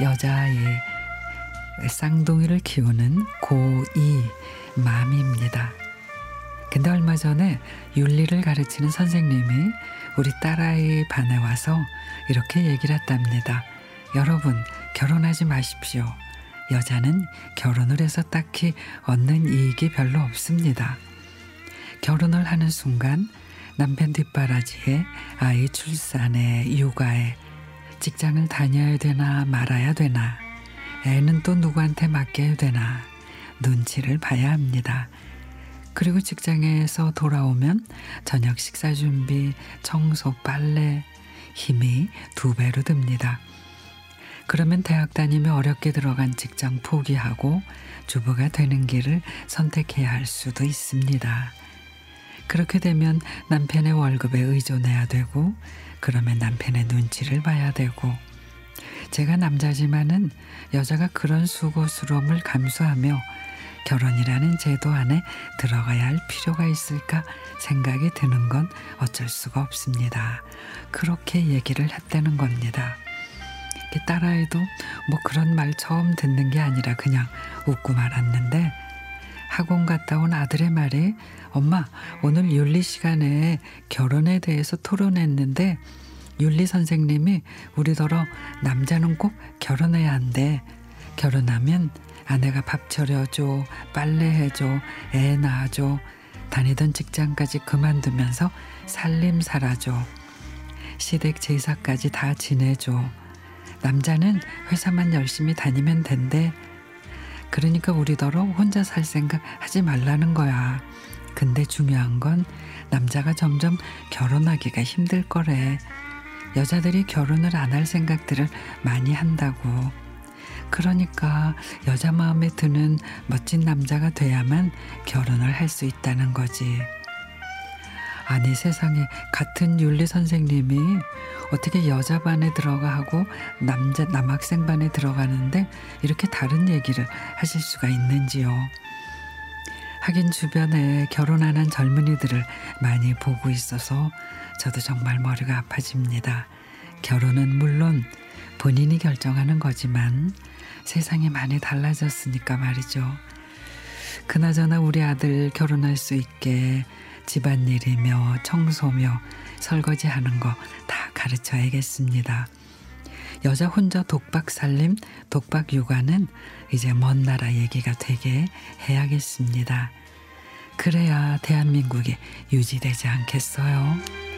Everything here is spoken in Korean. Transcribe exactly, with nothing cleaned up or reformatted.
여자아이 쌍둥이를 키우는 고이 맘입니다. 근데 얼마 전에 윤리를 가르치는 선생님이 우리 딸아이 반에 와서 이렇게 얘기를 했답니다. 여러분, 결혼하지 마십시오. 여자는 결혼을 해서 딱히 얻는 이익이 별로 없습니다. 결혼을 하는 순간 남편 뒷바라지에, 아이 출산에, 육아에, 직장을 다녀야 되나 말아야 되나, 애는 또 누구한테 맡겨야 되나 눈치를 봐야 합니다. 그리고 직장에서 돌아오면 저녁 식사 준비, 청소, 빨래, 힘이 두 배로 듭니다. 그러면 대학 다니며 어렵게 들어간 직장 포기하고 주부가 되는 길을 선택해야 할 수도 있습니다. 그렇게 되면 남편의 월급에 의존해야 되고, 그러면 남편의 눈치를 봐야 되고, 제가 남자지만은 여자가 그런 수고스러움을 감수하며 결혼이라는 제도 안에 들어가야 할 필요가 있을까 생각이 드는 건 어쩔 수가 없습니다. 그렇게 얘기를 했다는 겁니다. 딸아이도 뭐 그런 말 처음 듣는 게 아니라 그냥 웃고 말았는데, 학원 갔다 온 아들의 말에 엄마, 오늘 윤리 시간에 결혼에 대해서 토론했는데 윤리 선생님이 우리더러 남자는 꼭 결혼해야 한대. 결혼하면 아내가 밥 차려줘, 빨래해줘, 애 낳아줘, 다니던 직장까지 그만두면서 살림 살아줘, 시댁 제사까지 다 지내줘. 남자는 회사만 열심히 다니면 된대. 그러니까 우리더러 혼자 살 생각 하지 말라는 거야. 근데 중요한 건 남자가 점점 결혼하기가 힘들 거래. 여자들이 결혼을 안 할 생각들을 많이 한다고. 그러니까 여자 마음에 드는 멋진 남자가 돼야만 결혼을 할 수 있다는 거지. 아니, 세상에 같은 윤리 선생님이 어떻게 여자 반에 들어가 하고 남자 남학생 반에 들어가는데 이렇게 다른 얘기를 하실 수가 있는지요. 하긴 주변에 결혼 안 한 젊은이들을 많이 보고 있어서 저도 정말 머리가 아파집니다. 결혼은 물론 본인이 결정하는 거지만 세상이 많이 달라졌으니까 말이죠. 그나저나 우리 아들 결혼할 수 있게 집안일이며 청소며 설거지하는 거 다 가르쳐야겠습니다. 여자 혼자 독박 살림, 독박 육아는 이제 먼 나라 얘기가 되게 해야겠습니다. 그래야 대한민국이 유지되지 않겠어요.